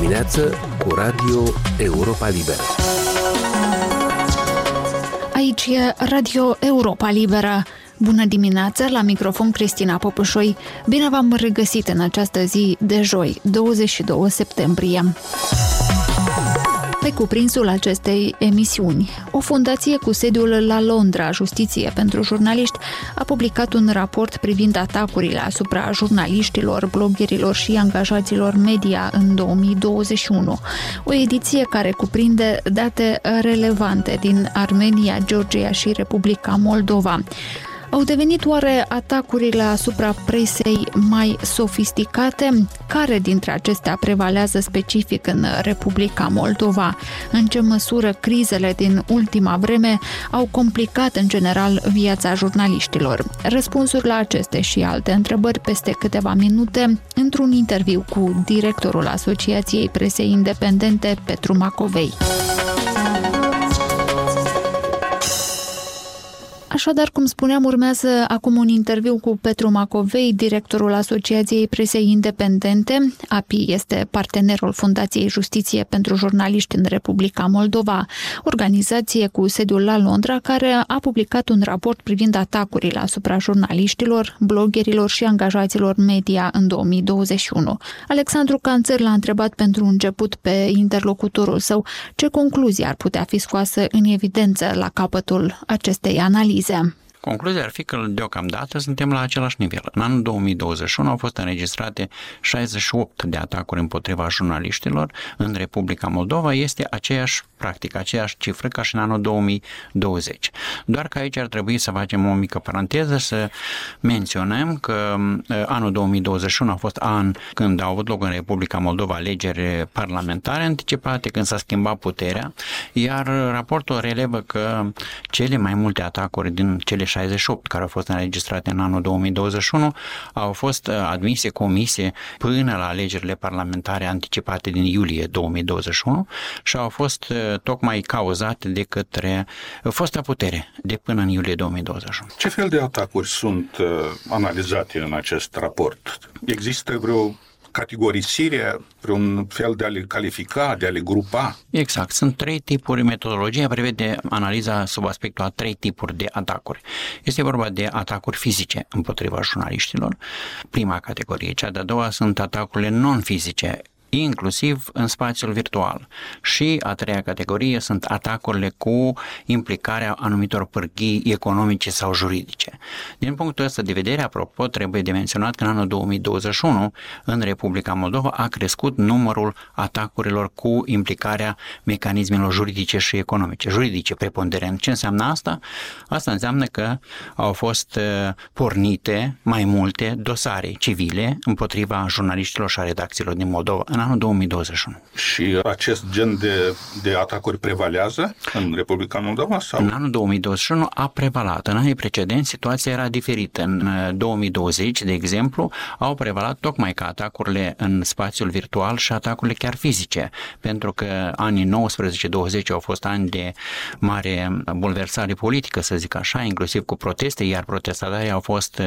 dimineață cu Radio Europa Liberă. Aici e Radio Europa Liberă. Bună dimineața, la microfon Cristina Popușoi. Bine v-am regăsit în această zi de joi, 22 septembrie. Pe cuprinsul acestei emisiuni, o fundație cu sediul la Londra, Justiție pentru Jurnaliști, a publicat un raport privind atacurile asupra jurnaliștilor, bloggerilor și angajaților media în 2021. O ediție care cuprinde date relevante din Armenia, Georgia și Republica Moldova. Au devenit oare atacurile asupra presei mai sofisticate? Care dintre acestea prevalează specific în Republica Moldova? În ce măsură crizele din ultima vreme au complicat în general viața jurnaliștilor? Răspunsuri la aceste și alte întrebări peste câteva minute într-un interviu cu directorul Asociației Presei Independente, Petru Macovei. Așadar, cum spuneam, urmează acum un interviu cu Petru Macovei, directorul Asociației Presei Independente. API este partenerul Fundației Justiție pentru Jurnaliști în Republica Moldova, organizație cu sediul la Londra, care a publicat un raport privind atacurile asupra jurnaliștilor, bloggerilor și angajaților media în 2021. Alexandru Canțăr l-a întrebat pentru început pe interlocutorul său ce concluzii ar putea fi scoasă în evidență la capătul acestei analize. Concluzia ar fi că deocamdată suntem la același nivel. În anul 2021 au fost înregistrate 68 de atacuri împotriva jurnaliștilor în Republica Moldova. Este aceeași practică, aceeași cifră ca și în anul 2020. Doar că aici ar trebui să facem o mică paranteză, să menționăm că anul 2021 a fost an când au avut loc în Republica Moldova alegeri parlamentare anticipate, când s-a schimbat puterea, iar raportul relevă că cele mai multe atacuri din cele 68 care au fost înregistrate în anul 2021 au fost admise comise până la alegerile parlamentare anticipate din iulie 2021 și au fost tocmai cauzate de către fosta putere de până în iulie 2021. Ce fel de atacuri sunt analizate în acest raport? Există vreo categorisire, un fel de a le califica, de a le grupa? Exact. Sunt trei tipuri. Metodologia prevede analiza sub aspectul a trei tipuri de atacuri. Este vorba de atacuri fizice împotriva jurnaliștilor, prima categorie. Cea de-a doua sunt atacurile non-fizice, inclusiv în spațiul virtual. Și a treia categorie sunt atacurile cu implicarea anumitor pârghii economice sau juridice. Din punctul ăsta de vedere, apropo, trebuie de menționat că în anul 2021 în Republica Moldova a crescut numărul atacurilor cu implicarea mecanismelor juridice și economice. Juridice preponderent. Ce înseamnă asta? Asta înseamnă că au fost pornite mai multe dosare civile împotriva jurnaliștilor și a redacțiilor din Moldova în anul 2021. Și acest gen de atacuri prevalează în Republica Moldova? Sau? În anul 2021 a prevalat. În anii precedenți situația era diferită. În 2020, de exemplu, au prevalat tocmai ca atacurile în spațiul virtual și atacurile chiar fizice, pentru că anii 19-20 au fost ani de mare bulversare politică, să zic așa, inclusiv cu proteste, iar protestatarii au fost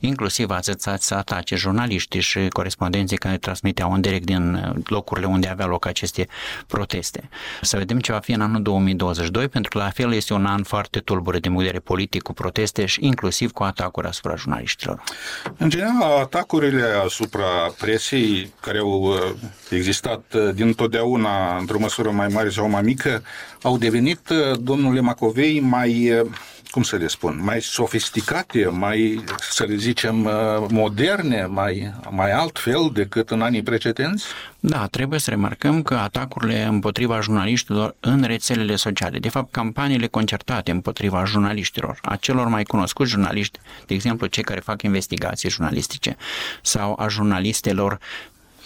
inclusiv atâțați să atace jurnaliștii și corespondenții care transmiteau în direct din locurile unde avea loc aceste proteste. Să vedem ce va fi în anul 2022, pentru că la fel este un an foarte tulbure din punct de vedere politic, cu proteste și inclusiv cu atacuri asupra jurnaliștilor. În general, atacurile asupra presei care au existat dintotdeauna, într-o măsură mai mare sau mai mică, au devenit, domnule Macovei, mai... cum să le spun, mai sofisticate, mai, să le zicem, moderne, mai altfel decât în anii precedenți? Da, trebuie să remarcăm că atacurile împotriva jurnaliștilor în rețelele sociale, de fapt campaniile concertate împotriva jurnaliștilor, a celor mai cunoscuți jurnaliști, de exemplu cei care fac investigații jurnalistice, sau a jurnalistelor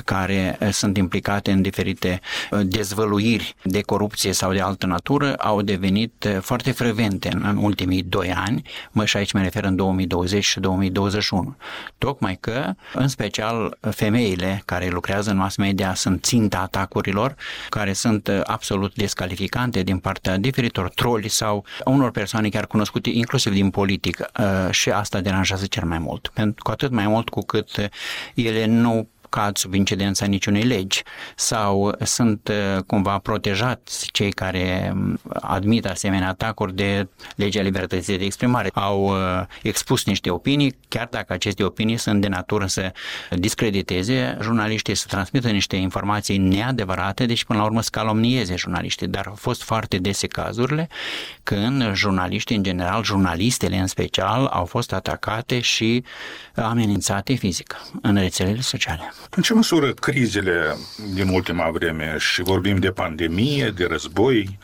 care sunt implicate în diferite dezvăluiri de corupție sau de altă natură, au devenit foarte frecvente în ultimii 2 ani, și aici mă refer în 2020 și 2021. Tocmai că, în special, femeile care lucrează în mass media sunt ținta atacurilor, care sunt absolut descalificante din partea diferitor troli sau unor persoane chiar cunoscute, inclusiv din politică, și asta deranjează cel mai mult. Cu atât mai mult cu cât ele nu cad sub incidența niciunei legi sau sunt cumva protejați cei care admit asemenea atacuri de legea libertății de exprimare. Au expus niște opinii, chiar dacă aceste opinii sunt de natură să discrediteze jurnaliștii, să transmită niște informații neadevărate, deci până la urmă să calomnieze jurnaliștii. Dar au fost foarte dese cazurile când jurnaliștii în general, jurnalistele în special, au fost atacate și amenințate fizic în rețelele sociale. În ce măsură crizele din ultima vreme, și vorbim de pandemie, de război,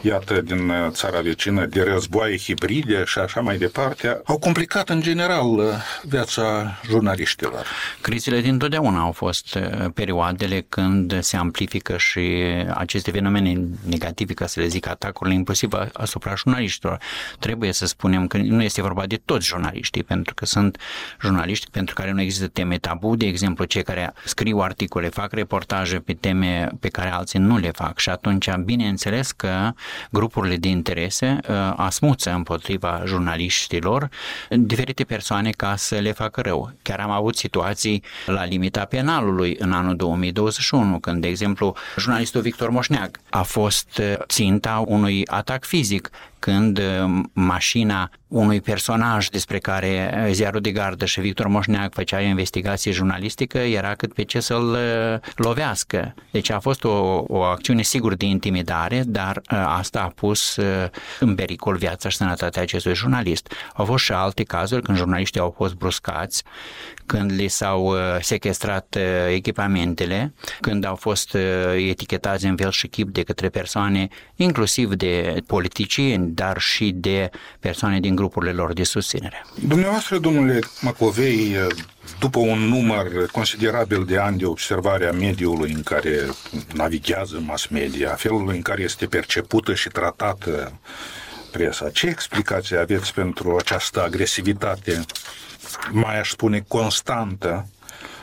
iată, din țara vecină, de războaie hibride și așa mai departe, au complicat în general viața jurnaliștilor? Crizele dintotdeauna au fost perioadele când se amplifică și aceste fenomene negative, ca să le zic, atacurile inclusiv asupra jurnaliștilor. Trebuie să spunem că nu este vorba de toți jurnaliștii, pentru că sunt jurnaliști pentru care nu există teme tabu, de exemplu cei care scriu articole, fac reportaje pe teme pe care alții nu le fac și atunci, bineînțeles că grupurile de interese asmuță împotriva jurnaliștilor diferite persoane ca să le facă rău. Chiar am avut situații la limita penalului în anul 2021, când, de exemplu, jurnalistul Victor Moșneag a fost ținta unui atac fizic când mașina unui personaj despre care Ziarul de Gardă și Victor Moșneag făcea investigație jurnalistică era cât pe ce să-l lovească. Deci a fost o acțiune sigur de intimidare, dar asta a pus în pericol viața și sănătatea acestui jurnalist. Au fost și alte cazuri când jurnaliștii au fost bruscați, când li s-au sequestrat echipamentele, când au fost etichetați în fel și chip de către persoane, inclusiv de politicieni, dar și de persoane din grupurile lor de susținere. Dumneavoastră, domnule Macovei, după un număr considerabil de ani de observare a mediului în care navighează mass media, felul în care este percepută și tratată presa, ce explicație aveți pentru această agresivitate, mai aș spune constantă,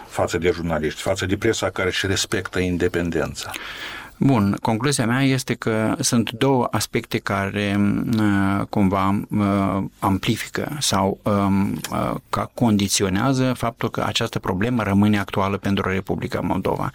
față de jurnaliști, față de presa care își respectă independența? Bun, concluzia mea este că sunt două aspecte care cumva amplifică sau condiționează faptul că această problemă rămâne actuală pentru Republica Moldova.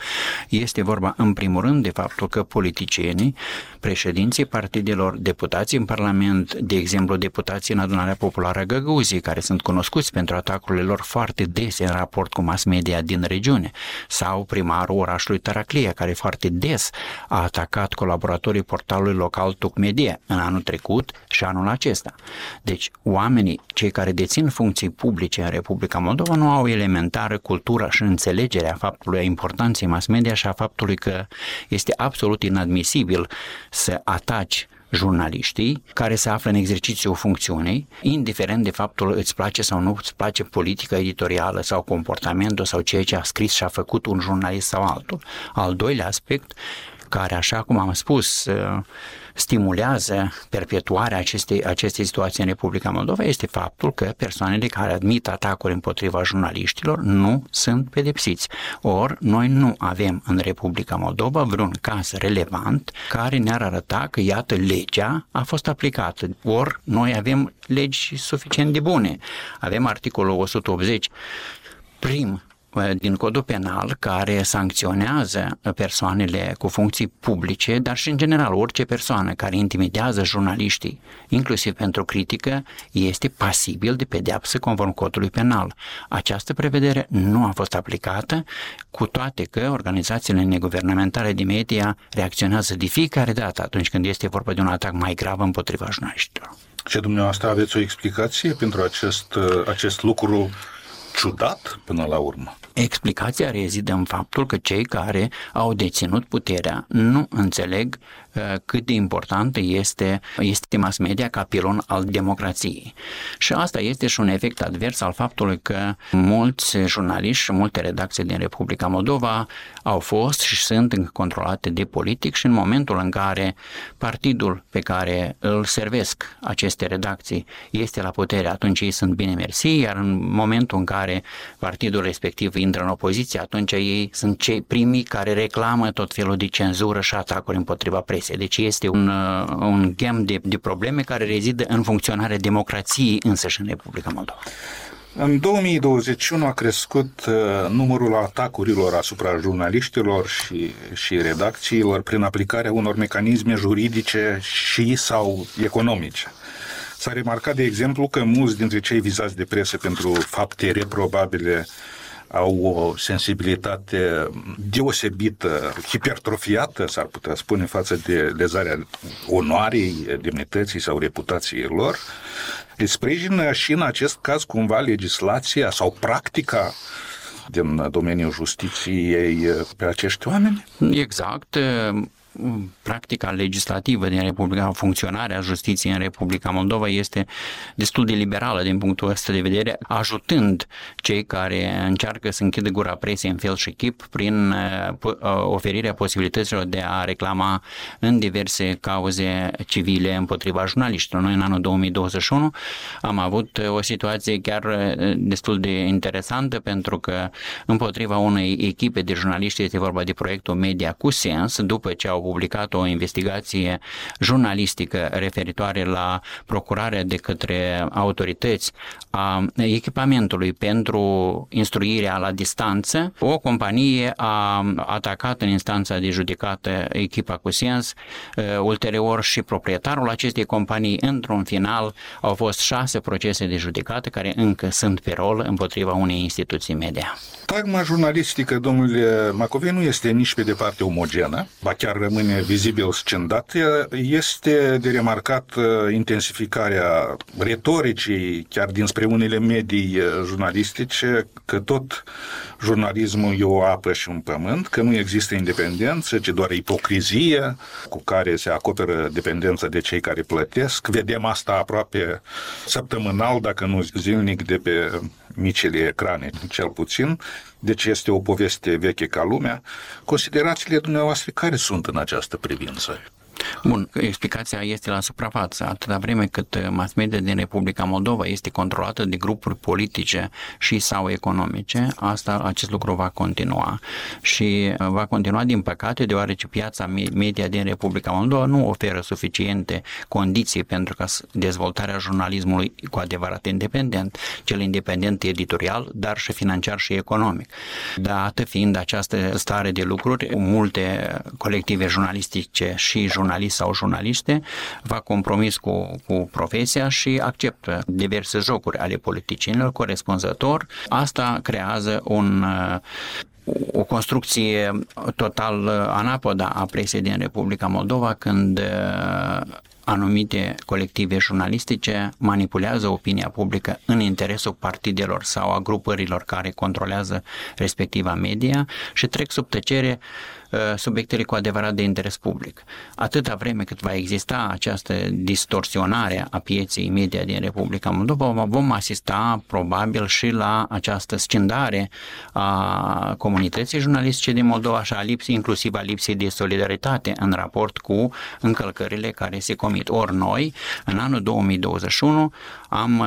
Este vorba în primul rând de faptul că politicienii, președinții partidelor, deputații în Parlament, de exemplu deputații în Adunarea Populară a Găgăuziei, care sunt cunoscuți pentru atacurile lor foarte dese în raport cu mass media din regiune, sau primarul orașului Taraclia, care foarte des a atacat colaboratorii portalului local Tuc Media în anul trecut și anul acesta. Deci oamenii, cei care dețin funcții publice în Republica Moldova, nu au elementară cultura și înțelegerea faptului, a importanței mass media și a faptului că este absolut inadmisibil să ataci jurnaliștii care se află în exercițiul funcțiunii, indiferent de faptul îți place sau nu îți place politica editorială sau comportamentul sau ceea ce a scris și a făcut un jurnalist sau altul. Al doilea aspect, care, așa cum am spus, stimulează perpetuarea acestei situații în Republica Moldova, este faptul că persoanele care admit atacuri împotriva jurnaliștilor nu sunt pedepsiți. Or, noi nu avem în Republica Moldova vreun caz relevant care ne-ar arăta că, iată, legea a fost aplicată. Or, noi avem legi suficient de bune. Avem articolul 180 prim din codul penal, care sancționează persoanele cu funcții publice, dar și în general orice persoană care intimidează jurnaliștii, inclusiv pentru critică, este pasibil de pedeapsă conform codului penal. Această prevedere nu a fost aplicată, cu toate că organizațiile neguvernamentale de media reacționează de fiecare dată atunci când este vorba de un atac mai grav împotriva jurnaliștilor. Și dumneavoastră aveți o explicație pentru acest lucru ciudat până la urmă? Explicația rezidă în faptul că cei care au deținut puterea nu înțeleg cât de importantă este mass media ca pilon al democrației. Și asta este și un efect advers al faptului că mulți jurnaliști și multe redacții din Republica Moldova au fost și sunt controlate de politic și în momentul în care partidul pe care îl servesc aceste redacții este la putere, atunci ei sunt bine mersi, iar în momentul în care partidul respectiv intră în opoziție, atunci ei sunt cei primii care reclamă tot felul de cenzură și atacuri împotriva presei. Deci este un ghem de probleme care rezidă în funcționarea democrației însăși în Republica Moldova. În 2021 a crescut numărul atacurilor asupra jurnaliștilor și redacțiilor prin aplicarea unor mecanisme juridice și sau economice. S-a remarcat, de exemplu, că mulți dintre cei vizați de presă pentru fapte reprobabile au o sensibilitate deosebită, hipertrofiată, s-ar putea spune, față de lezarea onoarei, demnității sau reputației lor. Îi sprijină și în acest caz cumva legislația sau practica din domeniul justiției pe acești oameni? Exact. Practica legislativă din Republica, funcționarea justiției în Republica Moldova este destul de liberală din punctul ăsta de vedere, ajutând cei care încearcă să închidă gura presiei în fel și chip prin oferirea posibilităților de a reclama în diverse cauze civile împotriva jurnaliștilor. Noi în anul 2021 am avut o situație chiar destul de interesantă, pentru că împotriva unei echipe de jurnaliști, este vorba de proiectul Media cu Sens, după ce au publicat o investigație jurnalistică referitoare la procurarea de către autorități a echipamentului pentru instruirea la distanță. O companie a atacat în instanța de judecată echipa cu Sens, ulterior și proprietarul acestei companii. Într-un final au fost 6 procese de judecată care încă sunt pe rol împotriva unei instituții media. Tagma jurnalistică, domnule Macovei, nu este nici pe departe omogenă, ba chiar rămâne vizibil scindat. Este de remarcat intensificarea retoricii chiar dinspre unele medii jurnalistice că tot jurnalismul e o apă și un pământ, că nu există independență, ci doar ipocrizie cu care se acoperă dependența de cei care plătesc. Vedem asta aproape săptămânal, dacă nu zilnic, de pe micile ecrane, cel puțin. Deci este o poveste veche ca lumea. Considerațiile dumneavoastră care sunt în această privință? Bun, explicația este la suprafață. Atâta vreme cât mass media din Republica Moldova este controlată de grupuri politice și sau economice, acest lucru va continua. Și va continua, din păcate, deoarece piața media din Republica Moldova nu oferă suficiente condiții pentru ca dezvoltarea jurnalismului cu adevărat independent, cel independent editorial, dar și financiar și economic. Dată fiind această stare de lucruri, multe colective jurnalistice și jurnalist sau jurnaliste fac compromis cu profesia și acceptă diverse jocuri ale politicienilor corespunzător. Asta creează o construcție total anapoda a presei din Republica Moldova, când anumite colective jurnalistice manipulează opinia publică în interesul partidelor sau a grupărilor care controlează respectiva media și trec sub tăcere subiectele cu adevărat de interes public. Atâta vreme cât va exista această distorsionare a pieței media din Republica Moldova, vom asista probabil și la această scindare a comunității jurnalistice din Moldova și inclusiv a lipsei de solidaritate în raport cu încălcările care se comit. Ori noi, în anul 2021, am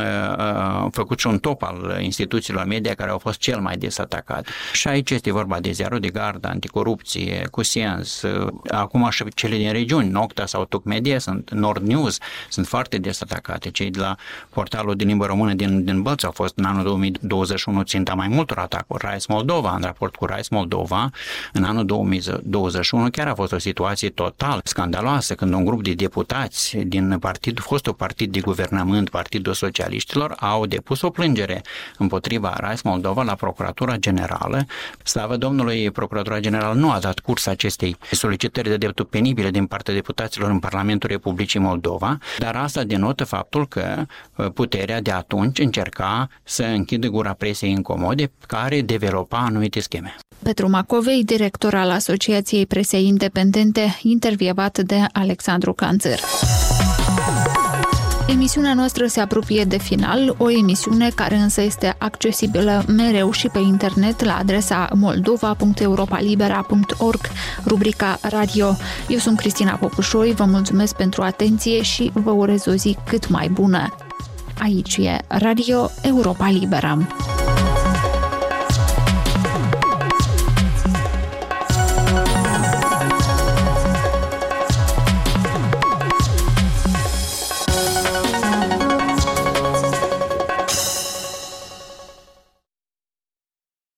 făcut și un top al instituțiilor media care au fost cel mai des atacate. Și aici este vorba de Ziarul de Gardă, Anticorupție, cu Sens, acum și cele din regiuni, Nocta sau Tuc Media, Nord News, sunt foarte des atacate. Cei de la portalul de limbă română din Bălți au fost în anul 2021 ținta mai multor atacuri. RISE Moldova, în raport cu RISE Moldova, în anul 2021 chiar a fost o situație total scandaloasă, când un grup de deputați din fostul partid de guvernământ, Partidul Socialiștilor, au depus o plângere împotriva RISE Moldova la Procuratura Generală. Slavă Domnului, Procuratura Generală nu a dat curs acestei solicitări de drepturi penibile din partea deputaților în Parlamentul Republicii Moldova, dar asta denotă faptul că puterea de atunci încerca să închidă gura presei incomode care developa anumite scheme. Petru Macovei, director al Asociației Presei Independente, intervievat de Alexandru Canțăr. Emisiunea noastră se apropie de final, o emisiune care însă este accesibilă mereu și pe internet la adresa moldova.europalibera.org, rubrica Radio. Eu sunt Cristina Popușoi, vă mulțumesc pentru atenție și vă urez o zi cât mai bună. Aici e Radio Europa Liberă.